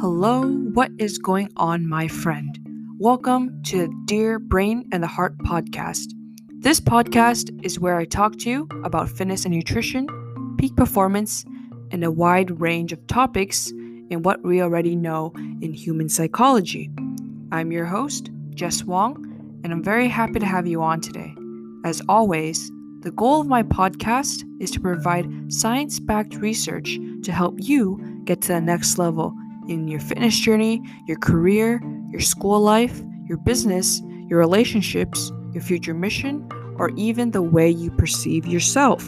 Hello, what is going on, my friend? Welcome to Dear Brain and the Heart podcast. This podcast is where I talk to you about fitness and nutrition, peak performance, and a wide range of topics in what we already know in human psychology. I'm your host, Jess Wong, and I'm very happy to have you on today. As always, the goal of my podcast is to provide science-backed research to help you get to the next level in your fitness journey, your career, your school life, your business, your relationships, your future mission, or even the way you perceive yourself.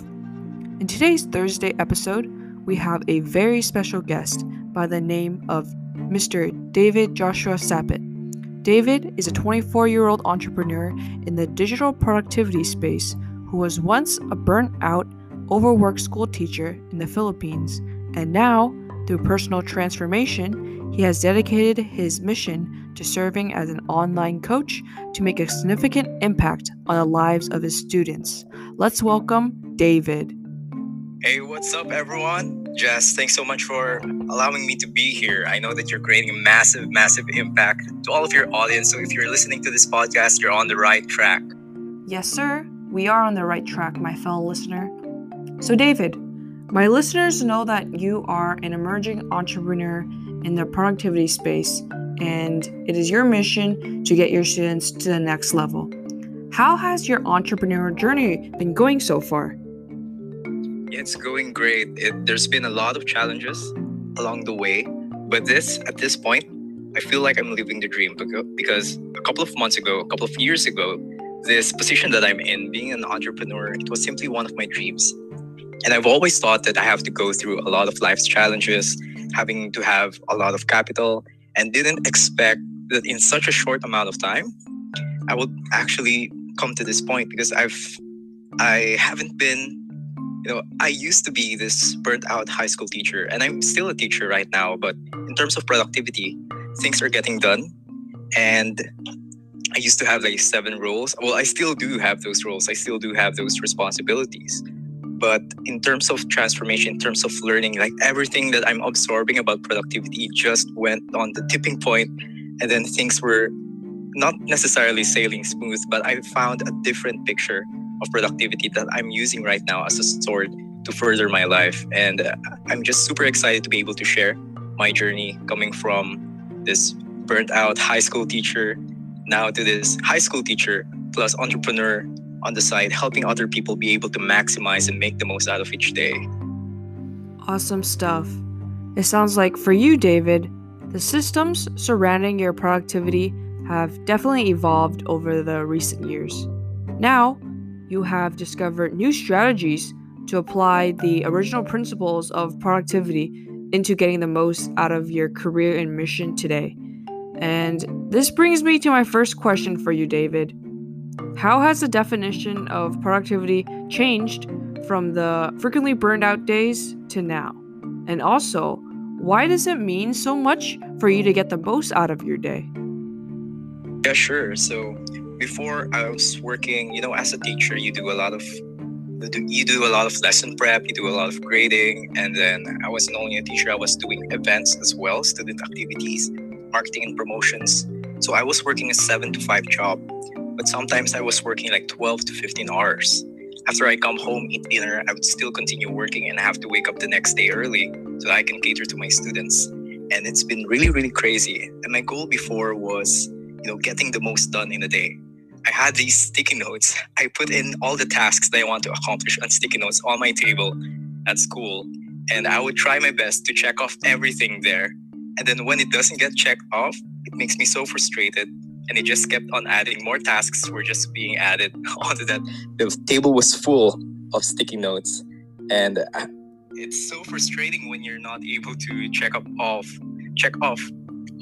In today's Thursday episode, we have a very special guest by the name of Mr. David Joshua Sappet. David is a 24-year-old entrepreneur in the digital productivity space who was once a burnt-out, overworked school teacher in the Philippines, and now, through personal transformation, he has dedicated his mission to serving as an online coach to make a significant impact on the lives of his students. Let's welcome David. Hey, what's up, everyone? Jess, thanks so much for allowing me to be here. I know that you're creating a massive impact to all of your audience. So if you're listening to this podcast, you're on the right track. Yes, sir. We are on the right track, my fellow listener. So, David, my listeners know that you are an emerging entrepreneur in the productivity space, and it is your mission to get your students to the next level. How has your entrepreneurial journey been going so far? It's going great. There's been a lot of challenges along the way, but at this point, I feel like I'm living the dream because a couple of years ago, this position that I'm in, being an entrepreneur, it was simply one of my dreams. And I've always thought that I have to go through a lot of life's challenges, having to have a lot of capital, and didn't expect that in such a short amount of time, I would actually come to this point because I used to be this burnt out high school teacher, and I'm still a teacher right now, but in terms of productivity, things are getting done. And I used to have like 7 roles. Well, I still do have those roles. I still do have those responsibilities. But in terms of transformation, in terms of learning, like everything that I'm absorbing about productivity just went on the tipping point. And then things were not necessarily sailing smooth, but I found a different picture of productivity that I'm using right now as a sword to further my life. And I'm just super excited to be able to share my journey coming from this burnt out high school teacher now to this high school teacher plus entrepreneur on the side, helping other people be able to maximize and make the most out of each day. Awesome stuff. It sounds like for you, David, the systems surrounding your productivity have definitely evolved over the recent years. Now, you have discovered new strategies to apply the original principles of productivity into getting the most out of your career and mission today. And this brings me to my first question for you, David. How has the definition of productivity changed from the frequently burned out days to now? And also, why does it mean so much for you to get the most out of your day? Yeah, sure. So before I was working, as a teacher, you do a lot of lesson prep, you do a lot of grading. And then I wasn't only a teacher, I was doing events as well, student activities, marketing and promotions. So I was working a 7-to-5 job. But sometimes I was working like 12 to 15 hours. After I come home, eat dinner, I would still continue working and have to wake up the next day early so that I can cater to my students. And it's been really, really crazy. And my goal before was, getting the most done in a day. I had these sticky notes. I put in all the tasks that I want to accomplish on sticky notes on my table at school. And I would try my best to check off everything there. And then when it doesn't get checked off, it makes me so frustrated. And it just kept on adding. More tasks were just being added onto that. The table was full of sticky notes. And it's so frustrating when you're not able to check off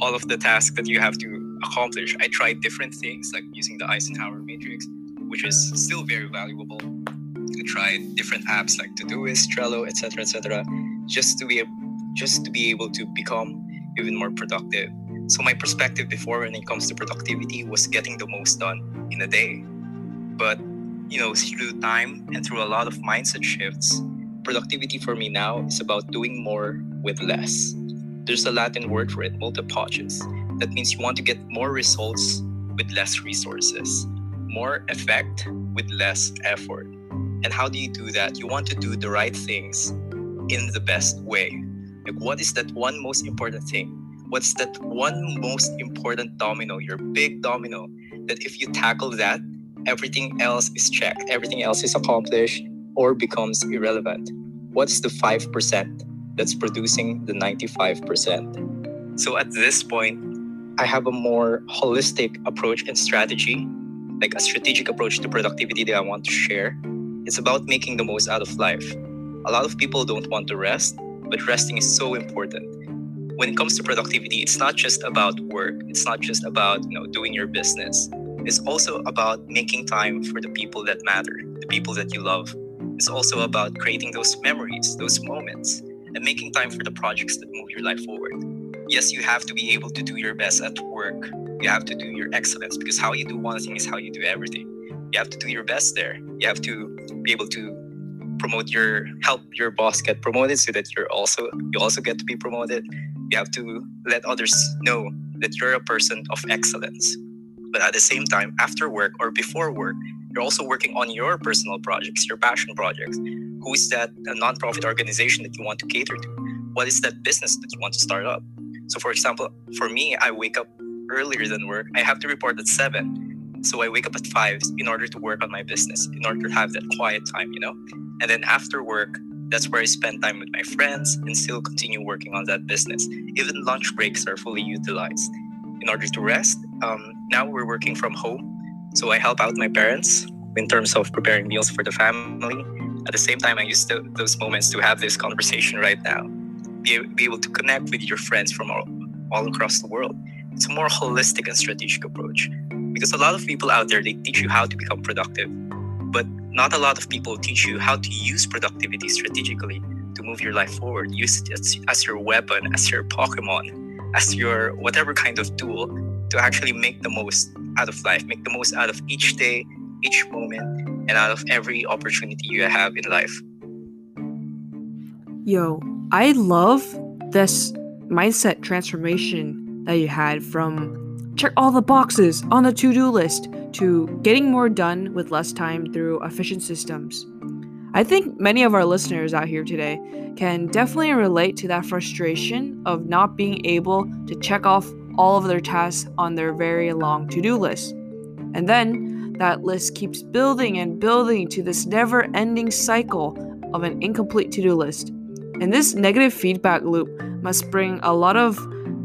all of the tasks that you have to accomplish. I tried different things, like using the Eisenhower matrix, which is still very valuable. I tried different apps like Todoist, Trello, etc., just to be able to become even more productive. So my perspective before when it comes to productivity was getting the most done in a day. But, through time and through a lot of mindset shifts, productivity for me now is about doing more with less. There's a Latin word for it, multipoges. That means you want to get more results with less resources, more effect with less effort. And how do you do that? You want to do the right things in the best way. Like, what is that one most important thing? What's that one most important domino, your big domino, that if you tackle that, everything else is checked, everything else is accomplished or becomes irrelevant. What's the 5% that's producing the 95%? So at this point, I have a more holistic approach and strategy, like a strategic approach to productivity that I want to share. It's about making the most out of life. A lot of people don't want to rest, but resting is so important. When it comes to productivity, it's not just about work. It's not just about, doing your business. It's also about making time for the people that matter, the people that you love. It's also about creating those memories, those moments, and making time for the projects that move your life forward. Yes, you have to be able to do your best at work. You have to do your excellence, because how you do one thing is how you do everything. You have to do your best there. You have to be able to help your boss get promoted so that you also get to be promoted. You have to let others know that you're a person of excellence. But at the same time, after work or before work, you're also working on your personal projects, your passion projects. Who is that nonprofit organization that you want to cater to? What is that business that you want to start up? So for example, for me, I wake up earlier than work. I have to report at 7. So I wake up at 5 in order to work on my business, in order to have that quiet time, And then after work, that's where I spend time with my friends and still continue working on that business. Even lunch breaks are fully utilized. In order to rest, now we're working from home. So I help out my parents in terms of preparing meals for the family. At the same time, I use those moments to have this conversation right now. Be able to connect with your friends from all across the world. It's a more holistic and strategic approach. Because a lot of people out there, they teach you how to become productive. But not a lot of people teach you how to use productivity strategically to move your life forward. Use it as your weapon, as your Pokemon, as your whatever kind of tool to actually make the most out of life, make the most out of each day, each moment, and out of every opportunity you have in life. Yo, I love this mindset transformation that you had from check all the boxes on the to-do list to getting more done with less time through efficient systems. I think many of our listeners out here today can definitely relate to that frustration of not being able to check off all of their tasks on their very long to-do list. And then that list keeps building and building to this never-ending cycle of an incomplete to-do list. And this negative feedback loop must bring a lot of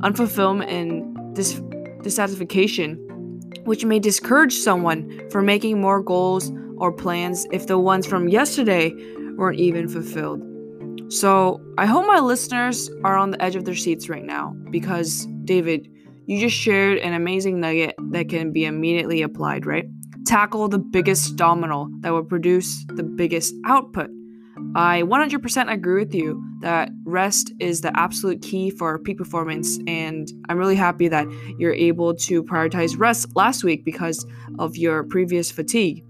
unfulfillment and dissatisfaction, which may discourage someone from making more goals or plans if the ones from yesterday weren't even fulfilled. So I hope my listeners are on the edge of their seats right now, because David, you just shared an amazing nugget that can be immediately applied, right? Tackle the biggest domino that will produce the biggest output. I 100% agree with you that rest is the absolute key for peak performance, and I'm really happy that you're able to prioritize rest last week because of your previous fatigue.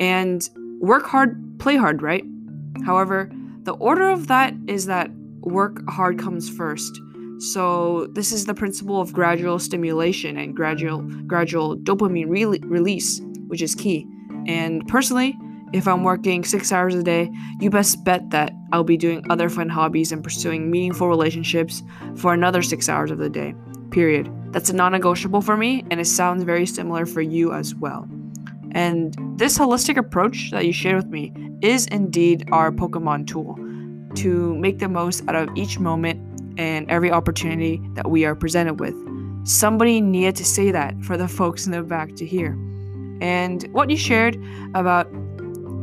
And work hard, play hard, right? However, the order of that is that work hard comes first. So this is the principle of gradual stimulation and gradual dopamine release, which is key. And personally, if I'm working 6 hours a day, you best bet that I'll be doing other fun hobbies and pursuing meaningful relationships for another 6 hours of the day, period. That's a non-negotiable for me, and it sounds very similar for you as well. And this holistic approach that you shared with me is indeed our Pokemon tool to make the most out of each moment and every opportunity that we are presented with. Somebody needed to say that for the folks in the back to hear. And what you shared about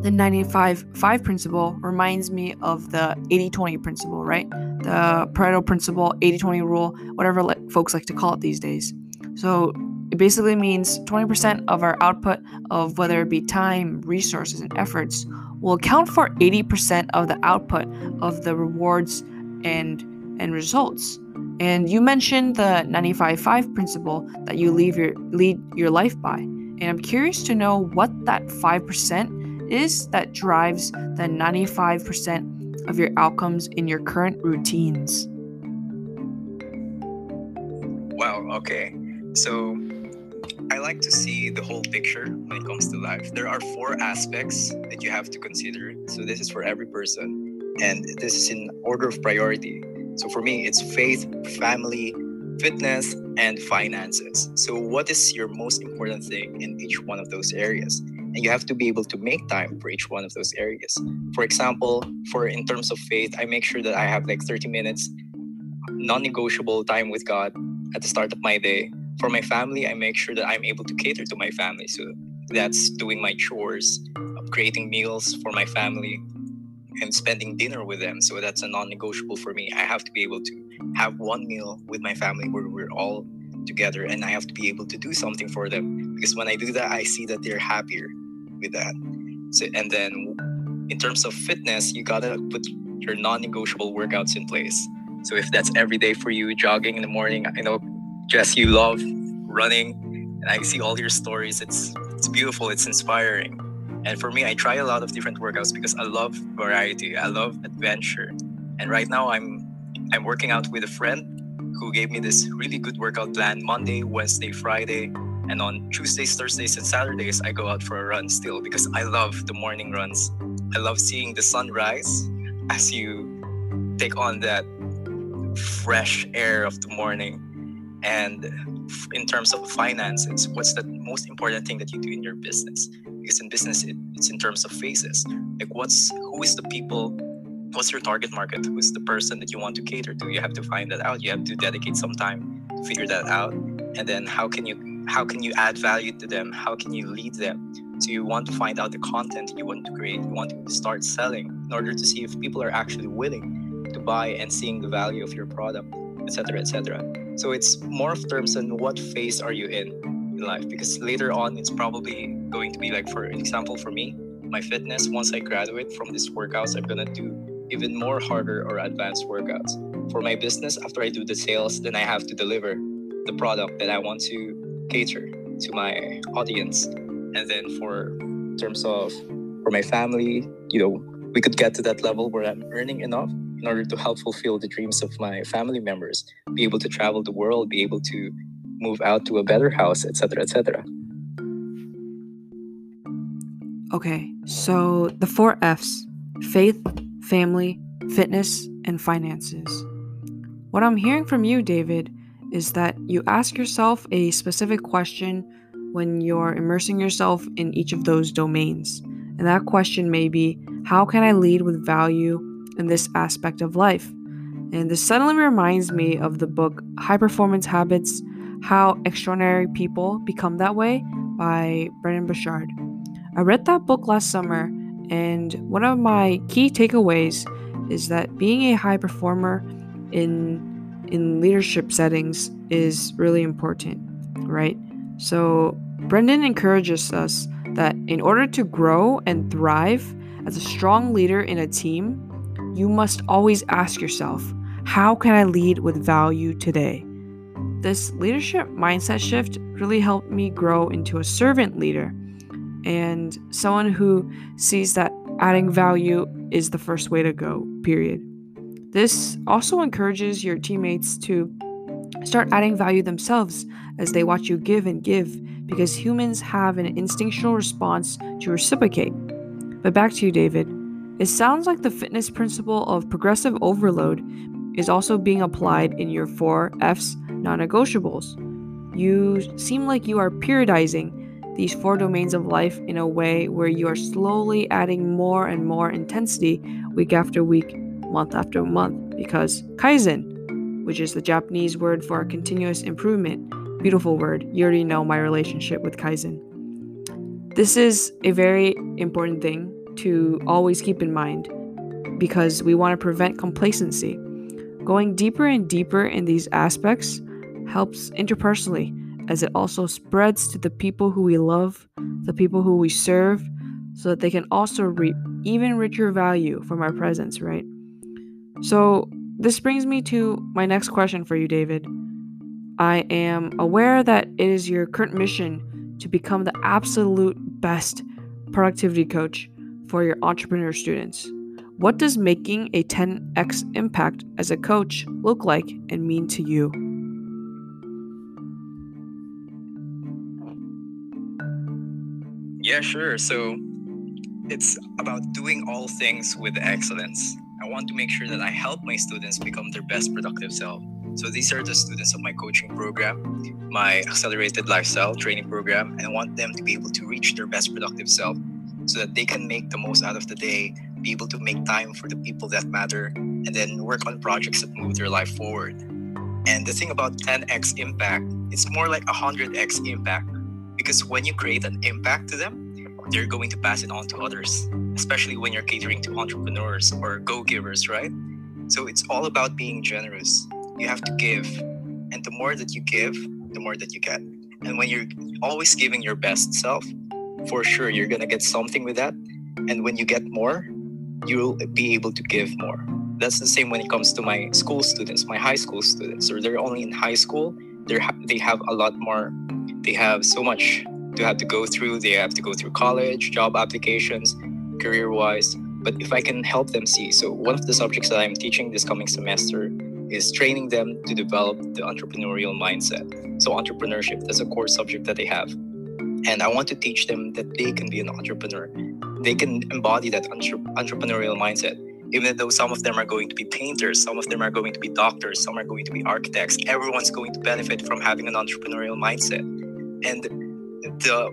the 95-5 principle reminds me of the 80-20 principle, right? The Pareto principle, 80-20 rule, whatever folks like to call it these days. So it basically means 20% of our output of whether it be time, resources, and efforts will account for 80% of the output of the rewards and results. And you mentioned the 95-5 principle that you lead your life by. And I'm curious to know what that 5% is that drives the 95% of your outcomes in your current routines. Wow, okay. So I like to see the whole picture when it comes to life. There are four aspects that you have to consider. So this is for every person. And this is in order of priority. So for me, it's faith, family, fitness, and finances. So what is your most important thing in each one of those areas? And you have to be able to make time for each one of those areas. For example, in terms of faith, I make sure that I have like 30 minutes, non-negotiable time with God at the start of my day. For my family, I make sure that I'm able to cater to my family. So that's doing my chores, creating meals for my family, and spending dinner with them. So that's a non-negotiable for me. I have to be able to have one meal with my family where we're all together, and I have to be able to do something for them, because when I do that, I see that they're happier with that. So, and then in terms of fitness, you gotta put your non-negotiable workouts in place. So if that's every day for you, jogging in the morning, I know, Jess, you love running, and I see all your stories. It's beautiful, it's inspiring. And for me, I try a lot of different workouts because I love variety. I love adventure. And right now I'm working out with a friend who gave me this really good workout plan Monday, Wednesday, Friday. And on Tuesdays, Thursdays, and Saturdays, I go out for a run still because I love the morning runs. I love seeing the sunrise as you take on that fresh air of the morning. And in terms of finances, what's the most important thing that you do in your business? Because in business, it's in terms of phases. Like who is the people? What's your target market? Who's the person that you want to cater to? You have to find that out. You have to dedicate some time to figure that out. And then how can you add value to them? How can you lead them? So you want to find out the content you want to create. You want to start selling in order to see if people are actually willing to buy and seeing the value of your product, etc., etc. So it's more of terms on what phase are you in life, because later on it's probably going to be like, for example, for me, my fitness, once I graduate from these workouts, I'm gonna do even more harder or advanced workouts. For my business, after I do the sales, then I have to deliver the product that I want to cater to my audience. And then for my family, you know, we could get to that level where I'm earning enough in order to help fulfill the dreams of my family members, be able to travel the world, be able to move out to a better house, etc., etc. Okay, so the four F's, faith, family, fitness, and finances. What I'm hearing from you, David, is that you ask yourself a specific question when you're immersing yourself in each of those domains. And that question may be, how can I lead with value in this aspect of life? And this suddenly reminds me of the book High Performance Habits, How Extraordinary People Become That Way by Brendon Burchard. I read that book last summer, and one of my key takeaways is that being a high performer in leadership settings is really important, right? So Brendon encourages us that in order to grow and thrive as a strong leader in a team, you must always ask yourself, how can I lead with value today? This leadership mindset shift really helped me grow into a servant leader and someone who sees that adding value is the first way to go, period. This also encourages your teammates to start adding value themselves as they watch you give and give, because humans have an instinctual response to reciprocate. But back to you, David. It sounds like the fitness principle of progressive overload is also being applied in your 4 F's non-negotiables. You seem like you are periodizing these four domains of life in a way where you are slowly adding more and more intensity week after week, month after month, because Kaizen, which is the Japanese word for continuous improvement, beautiful word, you already know my relationship with Kaizen. This is a very important thing to always keep in mind, because we want to prevent complacency. Going deeper and deeper in these aspects helps interpersonally, as it also spreads to the people who we love, the people who we serve, so that they can also reap even richer value from our presence, right? So this brings me to my next question for you, David. I am aware that it is your current mission to become the absolute best productivity coach for your entrepreneur students. What does making a 10x impact as a coach look like and mean to you? Yeah, sure. So it's about doing all things with excellence. I want to make sure that I help my students become their best productive self. So these are the students of my coaching program, my accelerated lifestyle training program, and I want them to be able to reach their best productive self so that they can make the most out of the day, be able to make time for the people that matter, and then work on projects that move their life forward. And the thing about 10x impact, it's more like 100x impact, because when you create an impact to them, they're going to pass it on to others, especially when you're catering to entrepreneurs or go-givers, right? So it's all about being generous. You have to give, and the more that you give, the more that you get. And when you're always giving your best self, for sure you're gonna get something with that. And when you get more, you'll be able to give more. That's the same when it comes to my school students, my high school students, or they're only in high school. They have a lot more. They have so much to have to go through. They have to go through college, job applications, career-wise. But if I can help them see, so one of the subjects that I'm teaching this coming semester is training them to develop the entrepreneurial mindset. So entrepreneurship, that's a core subject that they have. And I want to teach them that they can be an entrepreneur. They can embody that entrepreneurial mindset, even though some of them are going to be painters, some of them are going to be doctors, some are going to be architects. Everyone's going to benefit from having an entrepreneurial mindset. And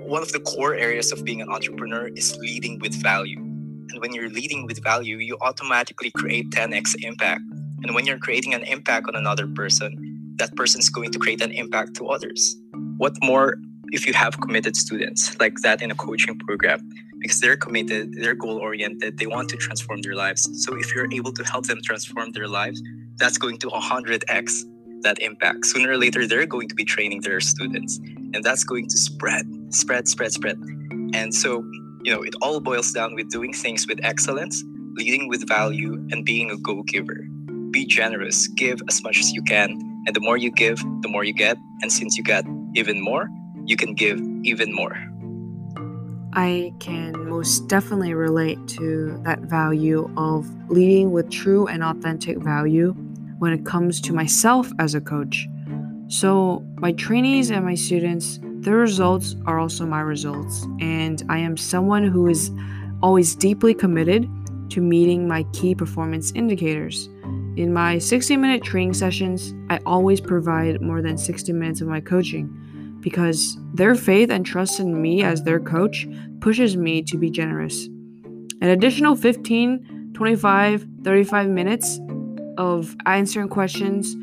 one of the core areas of being an entrepreneur is leading with value. And when you're leading with value, you automatically create 10x impact. And when you're creating an impact on another person, that person's going to create an impact to others. What more if you have committed students like that in a coaching program? Because they're committed, they're goal-oriented, they want to transform their lives. So if you're able to help them transform their lives, that's going to 100x that impact. Sooner or later, they're going to be training their students. And that's going to spread. And so, it all boils down with doing things with excellence, leading with value, and being a go-giver. Be generous. Give as much as you can. And the more you give, the more you get. And since you get even more, you can give even more. I can most definitely relate to that value of leading with true and authentic value when it comes to myself as a coach. So my trainees and my students, their results are also my results. And I am someone who is always deeply committed to meeting my key performance indicators. In my 60-minute training sessions, I always provide more than 60 minutes of my coaching because their faith and trust in me as their coach pushes me to be generous. An additional 15, 25, 35 minutes of answering questions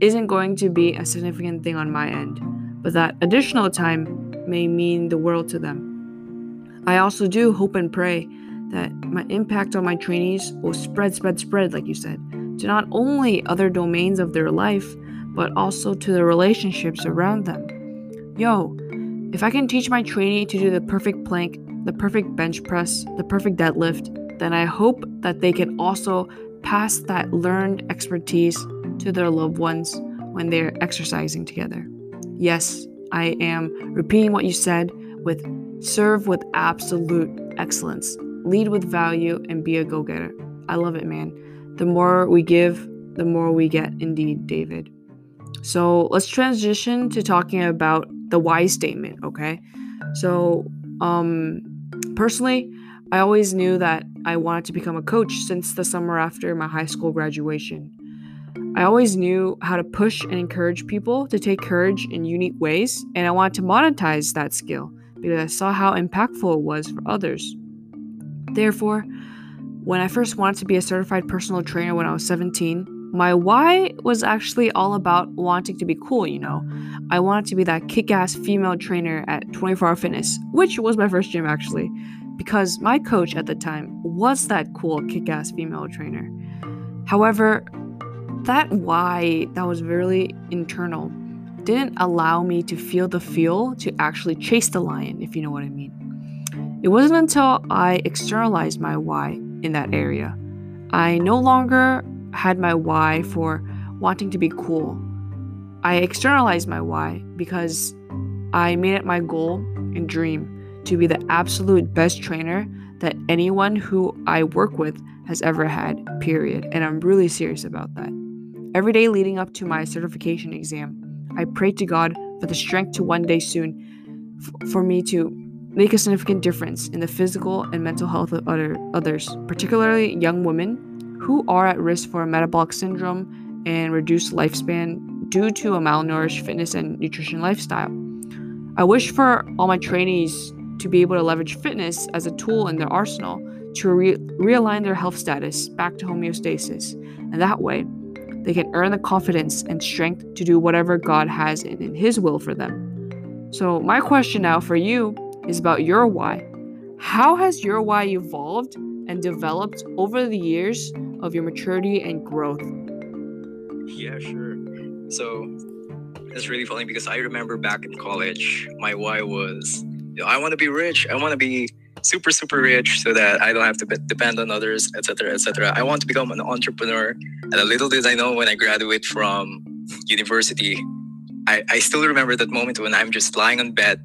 isn't going to be a significant thing on my end, but that additional time may mean the world to them. I also do hope and pray that my impact on my trainees will spread, like you said, to not only other domains of their life, but also to the relationships around them. If I can teach my trainee to do the perfect plank, the perfect bench press, the perfect deadlift, then I hope that they can also pass that learned expertise to their loved ones when they're exercising together. Yes, I am repeating what you said with serve with absolute excellence, lead with value, and be a go-getter. I love it, man. The more we give, the more we get, indeed, David. So let's transition to talking about the why statement, okay? So personally, I always knew that I wanted to become a coach since the summer after my high school graduation. I always knew how to push and encourage people to take courage in unique ways, and I wanted to monetize that skill because I saw how impactful it was for others. Therefore, when I first wanted to be a certified personal trainer when I was 17, my why was actually all about wanting to be cool, I wanted to be that kick-ass female trainer at 24-hour Fitness, which was my first gym actually, because my coach at the time was that cool kick-ass female trainer. However, that why that was really internal didn't allow me to feel the fuel to actually chase the lion, if you know what I mean. It wasn't until I externalized my why in that area. I no longer had my why for wanting to be cool. I externalized my why because I made it my goal and dream to be the absolute best trainer that anyone who I work with has ever had, period. And I'm really serious about that. Every day leading up to my certification exam, I prayed to God for the strength to one day soon for me to make a significant difference in the physical and mental health of others, particularly young women who are at risk for metabolic syndrome and reduced lifespan due to a malnourished fitness and nutrition lifestyle. I wish for all my trainees to be able to leverage fitness as a tool in their arsenal to realign their health status back to homeostasis, and that way they can earn the confidence and strength to do whatever God has in His will for them. So my question now for you is about your why. How has your why evolved and developed over the years of your maturity and growth? Yeah, sure. So it's really funny because I remember back in college, my why was, I want to be rich. I want to be super, super rich so that I don't have to depend on others, etc., etc. I want to become an entrepreneur. And little did I know when I graduate from university, I still remember that moment when I'm just lying on bed,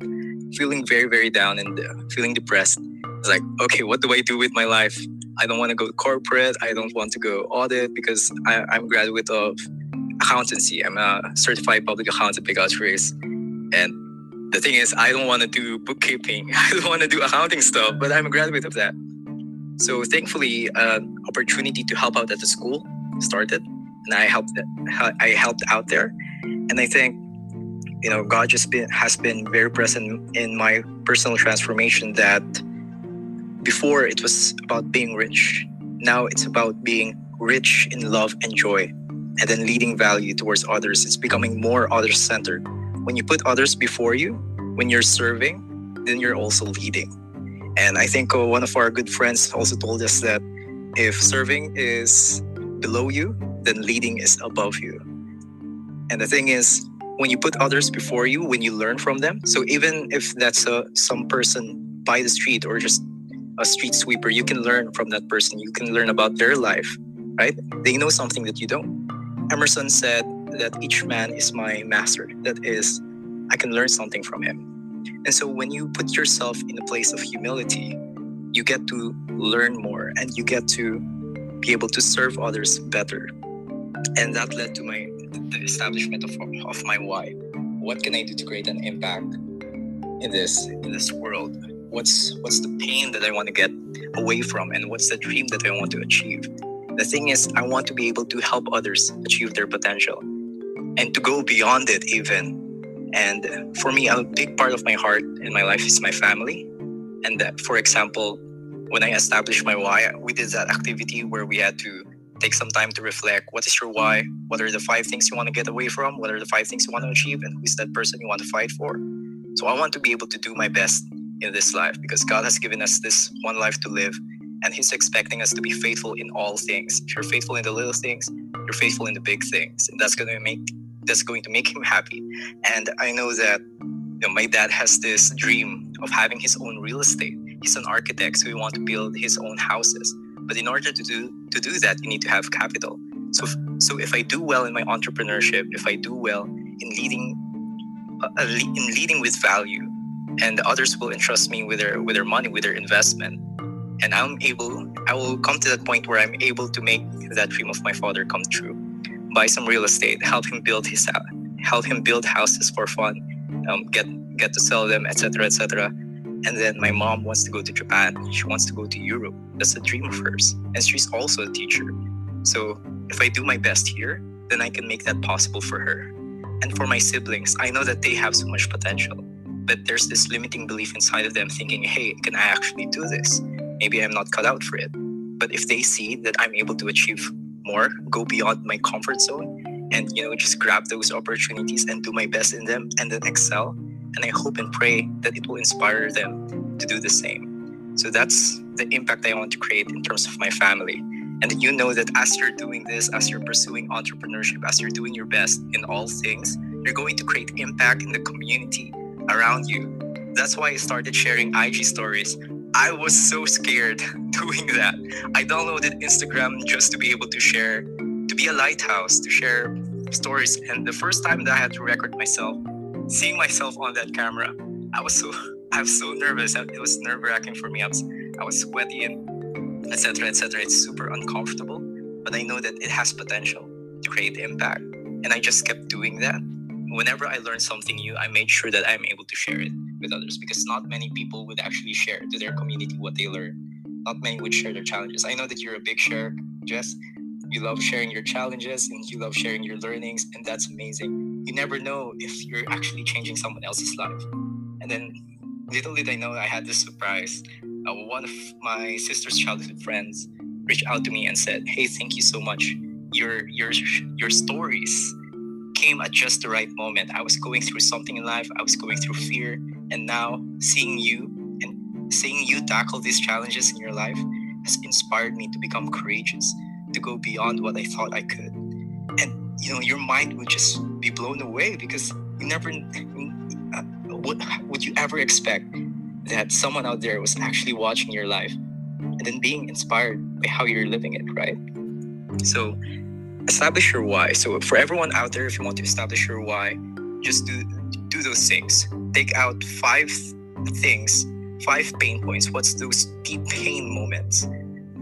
feeling very, very down and feeling depressed. It's like, okay, what do I do with my life? I don't want to go corporate. I don't want to go audit because I'm a graduate of accountancy. I'm a certified public accountant by God's grace. And the thing is, I don't want to do bookkeeping. I don't want to do accounting stuff, but I'm a graduate of that. So thankfully, an opportunity to help out at the school started, and I helped out there. And I think, God has been very present in my personal transformation, that before it was about being rich. Now it's about being rich in love and joy, and then leading value towards others. It's becoming more other-centered. When you put others before you, when you're serving, then you're also leading. And I think one of our good friends also told us that if serving is below you, then leading is above you. And the thing is, when you put others before you, when you learn from them, so even if that's some person by the street or just a street sweeper, you can learn from that person. You can learn about their life, right? They know something that you don't. Emerson said that each man is my master. That is, I can learn something from him. And so when you put yourself in a place of humility, you get to learn more and you get to be able to serve others better. And that led to the establishment of my why. What can I do to create an impact in this world? What's the pain that I want to get away from, and what's the dream that I want to achieve? The thing is, I want to be able to help others achieve their potential and to go beyond it even. And for me, a big part of my heart and my life is my family. And that, for example, when I established my why, we did that activity where we had to take some time to reflect. What is your why? What are the 5 things you want to get away from? What are the 5 things you want to achieve? And who's that person you want to fight for? So I want to be able to do my best in this life because God has given us this one life to live. And He's expecting us to be faithful in all things. If you're faithful in the little things, you're faithful in the big things. And that's going to make Him happy. And I know that my dad has this dream of having his own real estate. He's an architect, so he wants to build his own houses. But in order to do that, you need to have capital. So if I do well in my entrepreneurship, if I do well in leading with value, and others will entrust me with their money, with their investment, and I will come to that point where I'm able to make that dream of my father come true. Buy some real estate, help him build houses for fun, get to sell them, etc., etc. And then my mom wants to go to Japan. She wants to go to Europe. That's a dream of hers. And she's also a teacher. So if I do my best here, then I can make that possible for her. And for my siblings, I know that they have so much potential, but there's this limiting belief inside of them thinking, hey, can I actually do this? Maybe I'm not cut out for it. But if they see that I'm able to achieve more, go beyond my comfort zone, and just grab those opportunities and do my best in them and then excel. And I hope and pray that it will inspire them to do the same. So that's the impact I want to create in terms of my family. And that as you're doing this, as you're pursuing entrepreneurship, as you're doing your best in all things, you're going to create impact in the community around you. That's why I started sharing IG stories. I was so scared doing that. I downloaded Instagram just to be able to share, to be a lighthouse, to share stories. And the first time that I had to record myself, seeing myself on that camera, I was so nervous. It was nerve-wracking for me. I was I was sweaty and etc., etc. It's super uncomfortable, but I know that it has potential to create impact. And I just kept doing that. Whenever I learned something new, I made sure that I'm able to share it with others, because not many people would actually share to their community what they learn. Not many would share their challenges. I know that you're a big sharer, Jess. You love sharing your challenges and you love sharing your learnings, and that's amazing. You never know if you're actually changing someone else's life. And then little did I know, I had this surprise. One of my sister's childhood friends reached out to me and said, "Hey, thank you so much. Your stories came at just the right moment. I was going through something in life. I was going through fear. And now seeing you tackle these challenges in your life has inspired me to become courageous, to go beyond what I thought I could." And, you know, your mind would just be blown away, because you never would you ever expect that someone out there was actually watching your life and then being inspired by how you're living it, right? So establish your why. So for everyone out there, if you want to establish your why, just do those things. Take out 5 pain points. What's those deep pain moments?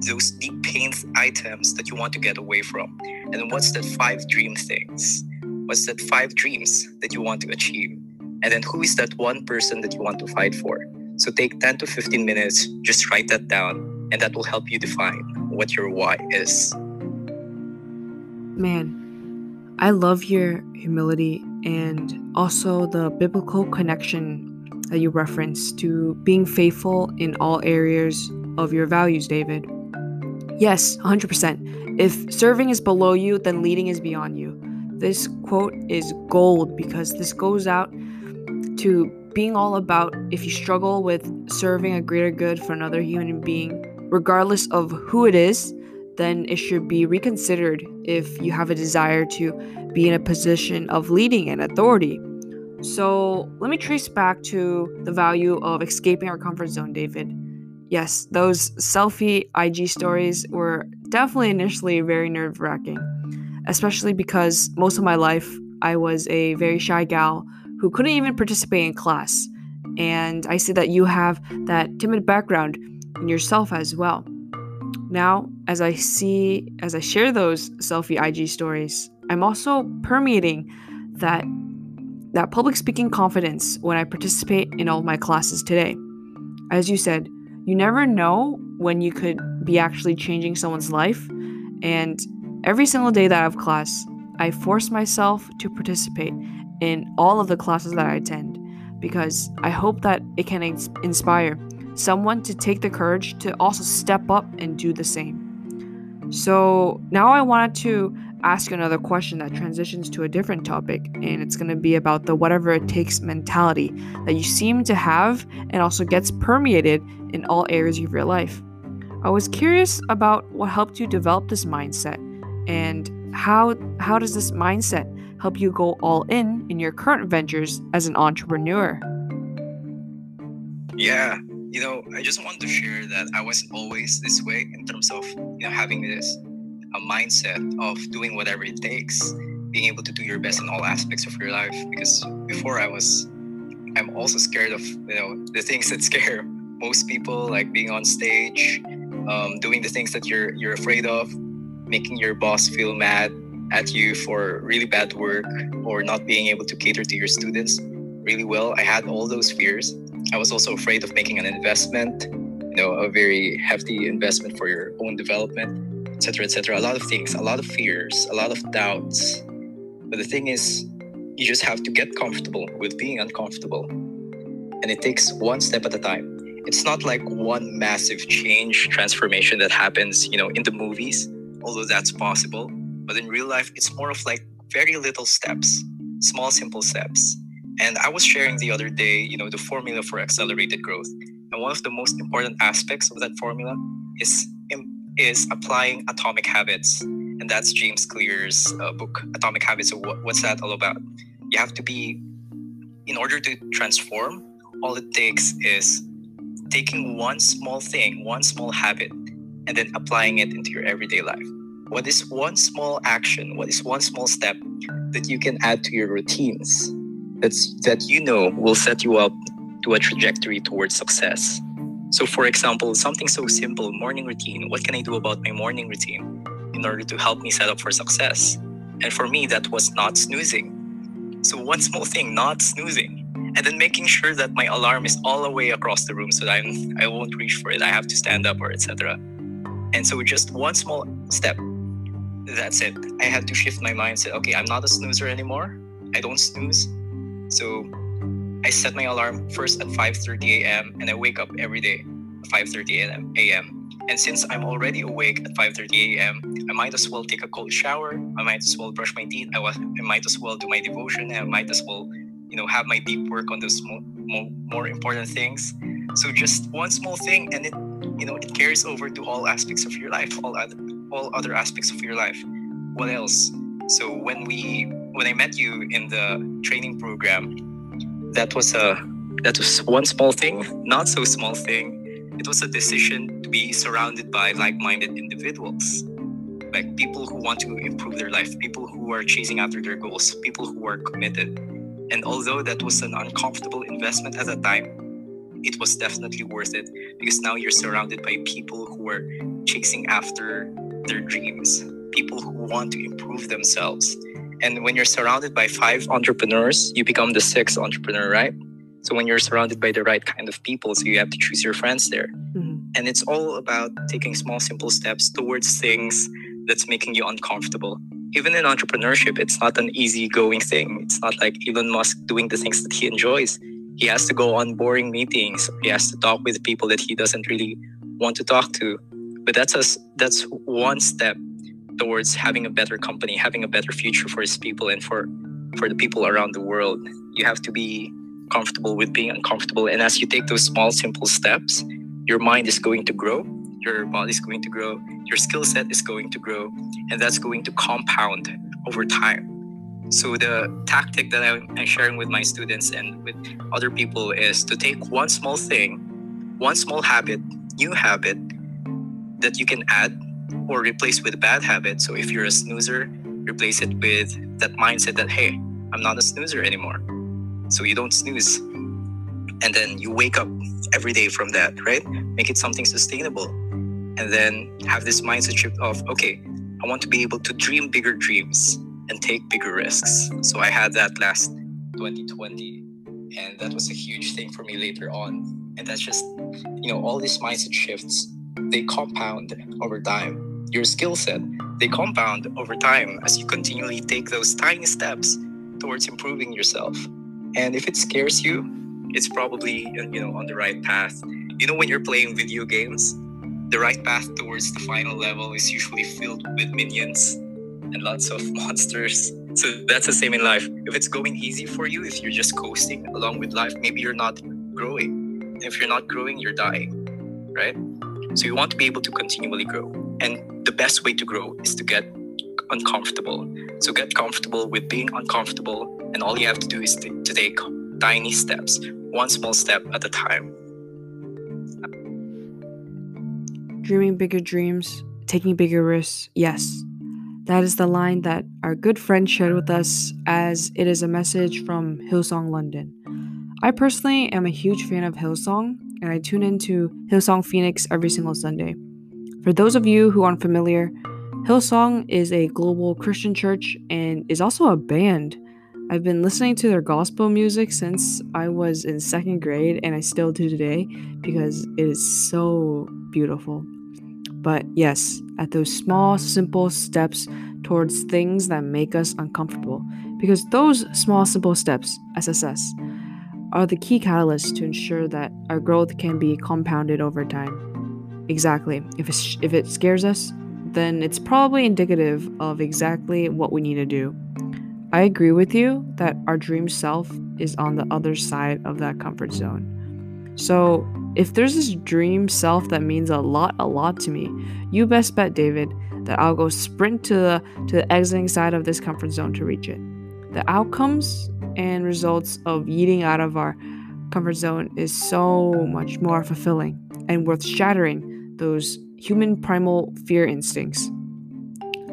Those deep pain items that you want to get away from. And what's that 5 dream things? What's that 5 dreams that you want to achieve? And then who is that one person that you want to fight for? So take 10 to 15 minutes, just write that down, and that will help you define what your why is. Man, I love your humility and also the biblical connection that you referenced to being faithful in all areas of your values, David. Yes, 100%. If serving is below you, then leading is beyond you. This quote is gold, because this goes out to being all about, if you struggle with serving a greater good for another human being, regardless of who it is, then it should be reconsidered if you have a desire to be in a position of leading and authority. So let me trace back to the value of escaping our comfort zone, David. Yes, those selfie IG stories were definitely initially very nerve-wracking, especially because most of my life I was a very shy gal who couldn't even participate in class. And I see that you have that timid background in yourself as well. Now, as I share those selfie IG stories, I'm also permeating that public speaking confidence when I participate in all my classes today. As you said, you never know when you could be actually changing someone's life. And every single day that I have class, I force myself to participate in all of the classes that I attend, because I hope that it can inspire someone to take the courage to also step up and do the same. So now I wanted to ask another question that transitions to a different topic, and it's going to be about the whatever it takes mentality that you seem to have and also gets permeated in all areas of your life. I was curious about what helped you develop this mindset, and how does this mindset help you go all in your current ventures as an entrepreneur? Yeah. You know, I just want to share that I wasn't always this way in terms of, you know, having this a mindset of doing whatever it takes, being able to do your best in all aspects of your life. Because before I'm also scared of, you know, the things that scare most people, like being on stage, doing the things that you're afraid of, making your boss feel mad at you for really bad work, or not being able to cater to your students really well. I had all those fears. I was also afraid of making an investment, you know, a very hefty investment for your own development, etc., etc. A lot of things, a lot of fears, a lot of doubts. But the thing is, you just have to get comfortable with being uncomfortable. And it takes one step at a time. It's not like one massive change, transformation that happens, you know, in the movies, although that's possible. But in real life, it's more of like very little steps, small, simple steps. And I was sharing the other day, you know, the formula for accelerated growth. And one of the most important aspects of that formula is applying Atomic Habits. And that's James Clear's book, Atomic Habits. So what's that all about? You have to be, in order to transform, all it takes is taking one small thing, one small habit, and then applying it into your everyday life. What is one small action? What is one small step that you can add to your routines? That you know will set you up to a trajectory towards success. So for example, something so simple, morning routine. What can I do about my morning routine in order to help me set up for success? And for me, that was not snoozing. So one small thing, not snoozing. And then making sure that my alarm is all the way across the room so that I won't reach for it. I have to stand up or etc. And so just one small step. That's it. I had to shift my mindset. Okay, I'm not a snoozer anymore. I don't snooze. So I set my alarm first at 5:30 a.m. and I wake up every day at 5:30 a.m. And since I'm already awake at 5:30 a.m., I might as well take a cold shower. I might as well brush my teeth. I might as well do my devotion. I might as well, have my deep work on those more important things. So just one small thing, and it carries over to all aspects of your life, all other aspects of your life. What else? So when I met you in the training program, that was one small thing, not so small thing. It was a decision to be surrounded by like-minded individuals, like people who want to improve their life, people who are chasing after their goals, people who are committed. And although that was an uncomfortable investment at the time, it was definitely worth it, because now you're surrounded by people who are chasing after their dreams, people who want to improve themselves. And when you're surrounded by 5 entrepreneurs, you become the 6th entrepreneur, right? So when you're surrounded by the right kind of people, so you have to choose your friends there. Mm-hmm. And it's all about taking small, simple steps towards things that's making you uncomfortable. Even in entrepreneurship, it's not an easygoing thing. It's not like Elon Musk doing the things that he enjoys. He has to go on boring meetings. He has to talk with people that he doesn't really want to talk to. But that's one step towards having a better company, having a better future for his people and for the people around the world. You have to be comfortable with being uncomfortable. And as you take those small, simple steps, your mind is going to grow, your body is going to grow, your skill set is going to grow, and that's going to compound over time. So the tactic that I'm sharing with my students and with other people is to take one small thing, one small habit, new habit that you can add or replace with a bad habit. So if you're a snoozer, replace it with that mindset that, hey, I'm not a snoozer anymore. So you don't snooze. And then you wake up every day from that, right? Make it something sustainable. And then have this mindset shift of, okay, I want to be able to dream bigger dreams and take bigger risks. So I had that last 2020. And that was a huge thing for me later on. And that's just, all these mindset shifts, they compound over time. Your skill set, they compound over time as you continually take those tiny steps towards improving yourself. And if it scares you, it's probably, on the right path. When you're playing video games, the right path towards the final level is usually filled with minions and lots of monsters. So that's the same in life. If it's going easy for you, if you're just coasting along with life, maybe you're not growing. If you're not growing, you're dying, right? So you want to be able to continually grow. And the best way to grow is to get uncomfortable. So get comfortable with being uncomfortable. And all you have to do is to take tiny steps, one small step at a time. Dreaming bigger dreams, taking bigger risks. Yes, that is the line that our good friend shared with us, as it is a message from Hillsong London. I personally am a huge fan of Hillsong, and I tune into Hillsong Phoenix every single Sunday. For those of you who aren't familiar, Hillsong is a global Christian church and is also a band. I've been listening to their gospel music since I was in 2nd grade, and I still do today because it is so beautiful. But yes, at those small, simple steps towards things that make us uncomfortable, because those small, simple steps, SSS, are the key catalysts to ensure that our growth can be compounded over time. Exactly. If it scares us, then it's probably indicative of exactly what we need to do. I agree with you that our dream self is on the other side of that comfort zone. So if there's this dream self that means a lot to me, you best bet, David, that I'll go sprint to the exiting side of this comfort zone to reach it. The outcomes and results of eating out of our comfort zone is so much more fulfilling and worth shattering those human primal fear instincts.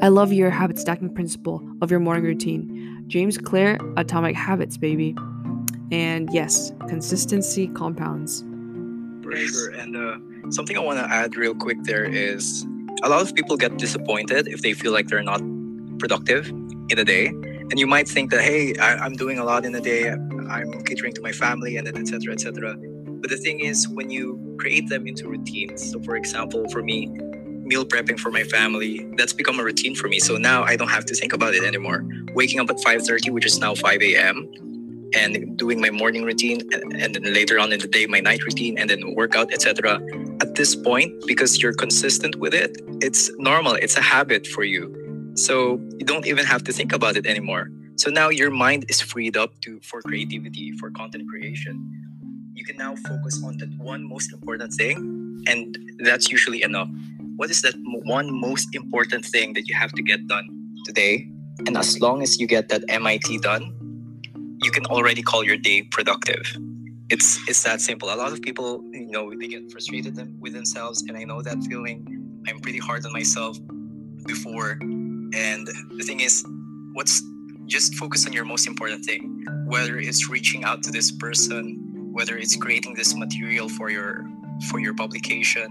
I love your habit stacking principle of your morning routine. James Clear, Atomic Habits, baby. And yes, consistency compounds. for sure. And something I want to add real quick there is a lot of people get disappointed if they feel like they're not productive in a day. And you might think that, hey, I'm doing a lot in a day. I'm catering to my family and then et cetera, et cetera. But the thing is, when you create them into routines, so for example, for me, meal prepping for my family, that's become a routine for me. So now I don't have to think about it anymore. Waking up at 5:30, which is now 5 a.m., and doing my morning routine, and then later on in the day, my night routine, and then workout, etc. At this point, because you're consistent with it, it's normal. It's a habit for you. So you don't even have to think about it anymore. So now your mind is freed up for creativity, for content creation. You can now focus on that one most important thing, and that's usually enough. What is that one most important thing that you have to get done today? And as long as you get that MIT done, you can already call your day productive. It's that simple. A lot of people, they get frustrated with themselves, and I know that feeling. I'm pretty hard on myself before. And the thing is, just focus on your most important thing, whether it's reaching out to this person, whether it's creating this material for your publication.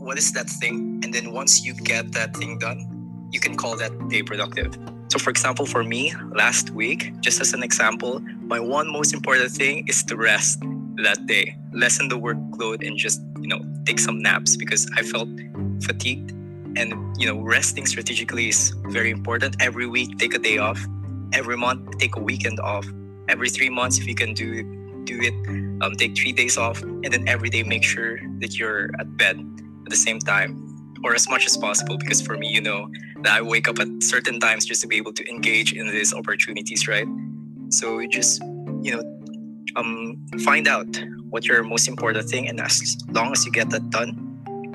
What is that thing? And then once you get that thing done, you can call that day productive. So for example, for me, last week, just as an example, my one most important thing is to rest that day, lessen the workload, and just, take some naps because I felt fatigued. And, resting strategically is very important. Every week, take a day off. Every month, take a weekend off. Every 3 months, if you can do it, take 3 days off. And then every day, make sure that you're at bed at the same time, or as much as possible, because for me, that I wake up at certain times just to be able to engage in these opportunities, right? So just, find out what your most important thing, and as long as you get that done,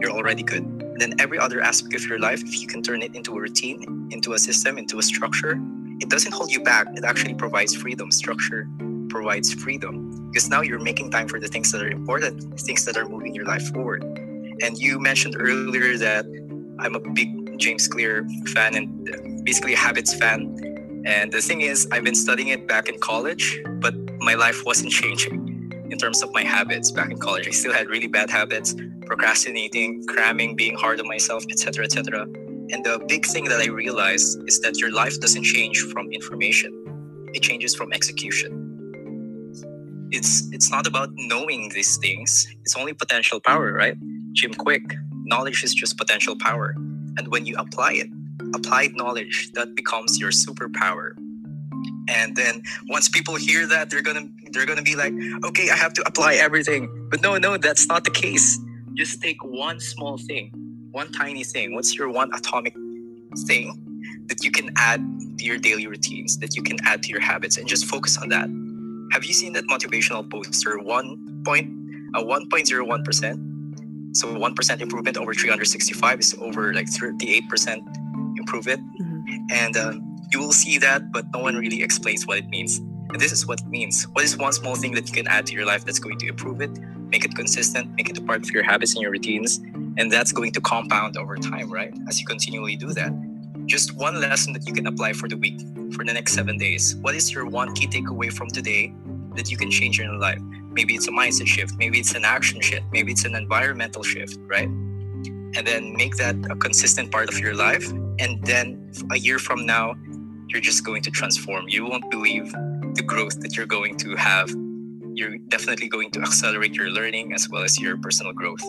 you're already good. And then every other aspect of your life, if you can turn it into a routine, into a system, into a structure, it doesn't hold you back. It actually provides freedom. Structure provides freedom, because now you're making time for the things that are important, things that are moving your life forward. And you mentioned earlier that I'm a big James Clear fan and basically a habits fan. And the thing is, I've been studying it back in college, but my life wasn't changing in terms of my habits back in college. I still had really bad habits, procrastinating, cramming, being hard on myself, etc., etc. And the big thing that I realized is that your life doesn't change from information. It changes from execution. It's not about knowing these things. It's only potential power, right? Jim Quick, knowledge is just potential power. And when you apply it, applied knowledge, that becomes your superpower. And then once people hear that, they're gonna be like, okay, I have to apply everything. But no, that's not the case. Just take one small thing, one tiny thing. What's your one atomic thing that you can add to your daily routines, that you can add to your habits, and just focus on that. Have you seen that motivational poster, 1.01%? So 1% improvement over 365 is over like 38% improvement. Mm-hmm. And you will see that, but no one really explains what it means. And this is what it means. What is one small thing that you can add to your life that's going to improve it, make it consistent, make it a part of your habits and your routines? And that's going to compound over time, right? As you continually do that. Just one lesson that you can apply for the week, for the next 7 days. What is your one key takeaway from today that you can change in your life? Maybe it's a mindset shift, maybe it's an action shift, maybe it's an environmental shift, right? And then make that a consistent part of your life. And then a year from now, you're just going to transform. You won't believe the growth that you're going to have. You're definitely going to accelerate your learning as well as your personal growth.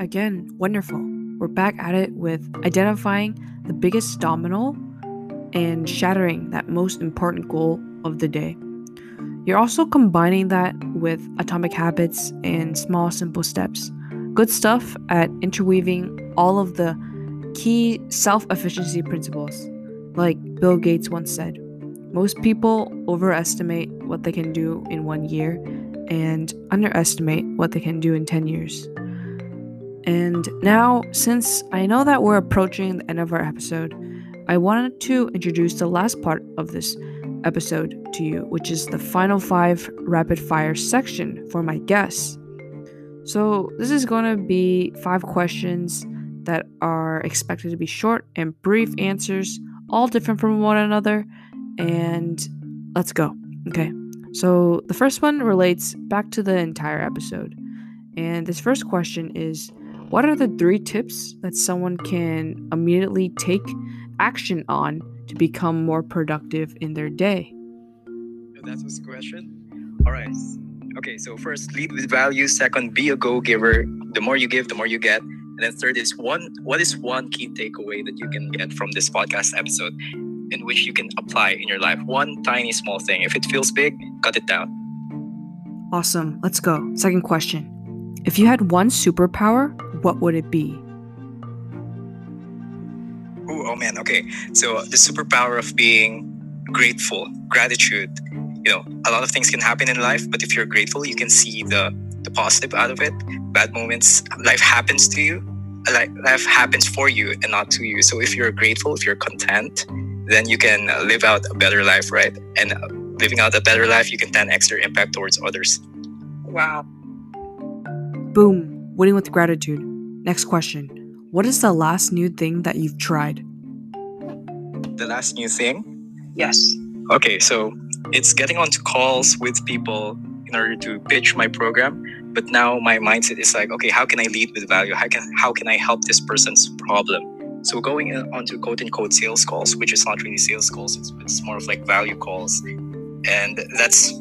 Again, wonderful. We're back at it with identifying the biggest domino and shattering that most important goal of the day. You're also combining that with Atomic Habits and small, simple steps. Good stuff at interweaving all of the key self-efficiency principles. Like Bill Gates once said, most people overestimate what they can do in 1 year and underestimate what they can do in 10 years. And now, since I know that we're approaching the end of our episode, I wanted to introduce the last part of this episode to you, which is the final 5 rapid fire section for my guests. So this is going to be 5 questions that are expected to be short and brief answers, all different from one another. And let's go. Okay. So the first one relates back to the entire episode. And this first question is, what are the 3 tips that someone can immediately take action on to become more productive in their day? That was the question. All right. Okay, so first, lead with value. Second, be a go-giver. The more you give, the more you get. And then third is, what is one key takeaway that you can get from this podcast episode in which you can apply in your life? One tiny small thing. If it feels big, cut it down. Awesome. Let's go. Second question. If you had one superpower, what would it be? Oh man. Okay. So the superpower of being grateful, gratitude. You know, a lot of things can happen in life, but if you're grateful, you can see the positive out of it. Bad moments, life happens to you. Life happens for you and not to you. So if you're grateful, if you're content, then you can live out a better life, right? And living out a better life, you can then exert impact towards others. Wow. Boom. Winning with gratitude. Next question. What is the last new thing that you've tried? The last new thing? Yes. Okay, so it's getting onto calls with people in order to pitch my program. But now my mindset is like, okay, how can I lead with value? How can I help this person's problem? So going onto quote-unquote sales calls, which is not really sales calls. It's more of like value calls. And that's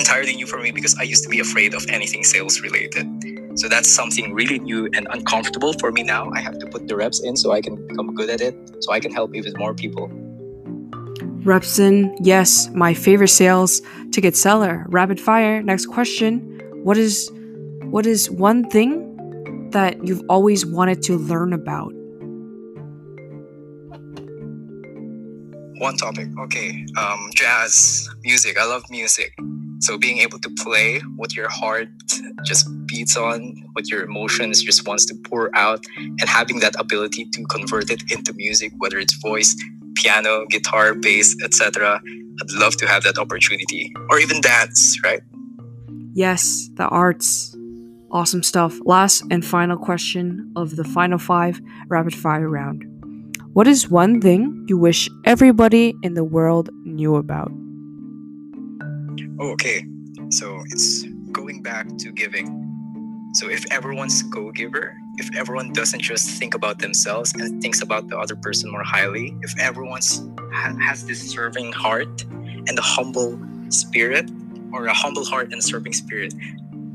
entirely new for me because I used to be afraid of anything sales related. So that's something really new and uncomfortable for me now. I have to put the reps in so I can become good at it, so I can help even more people. Reps in, yes, my favorite sales ticket seller. Rapid fire. Next question. What is one thing that you've always wanted to learn about? One topic. Okay. Jazz, music. I love music. So being able to play what your heart just beats on, what your emotions just wants to pour out, and having that ability to convert it into music, whether it's voice, piano, guitar, bass, etc. I'd love to have that opportunity. Or even dance, right? Yes, the arts. Awesome stuff. Last and final question of the final 5 rapid fire round. What is one thing you wish everybody in the world knew about? Oh, okay. So it's going back to giving. So if everyone's a go-giver, if everyone doesn't just think about themselves and thinks about the other person more highly, if everyone's has this serving heart and a humble spirit, or a humble heart and a serving spirit,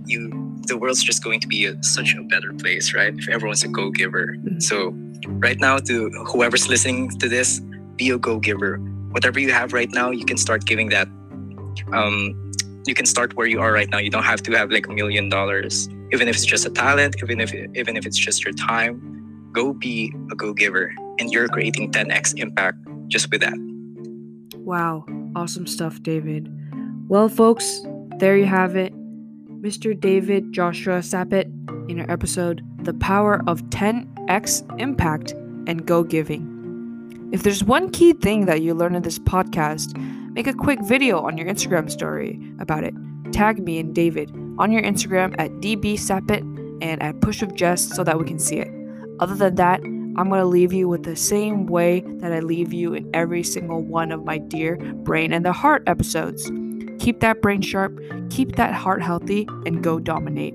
the world's just going to be such a better place, right? If everyone's a go-giver. Mm-hmm. So right now, to whoever's listening to this, be a go-giver. Whatever you have right now, you can start giving that. You can start where you are right now. You don't have to have like $1 million. Even if it's just a talent, even if it's just your time, go be a go-giver, and you're creating 10x impact just with that. Wow, awesome stuff, David. Well, folks, there you have it. Mr. David Joshua Sappet in our episode, The Power of 10x Impact and Go-Giving. If there's one key thing that you learn in this podcast, make a quick video on your Instagram story about it. Tag me and David on your Instagram at dbsappet and at pushupjess so that we can see it. Other than that, I'm going to leave you with the same way that I leave you in every single one of my Dear Brain and the Heart episodes. Keep that brain sharp, keep that heart healthy, and go dominate.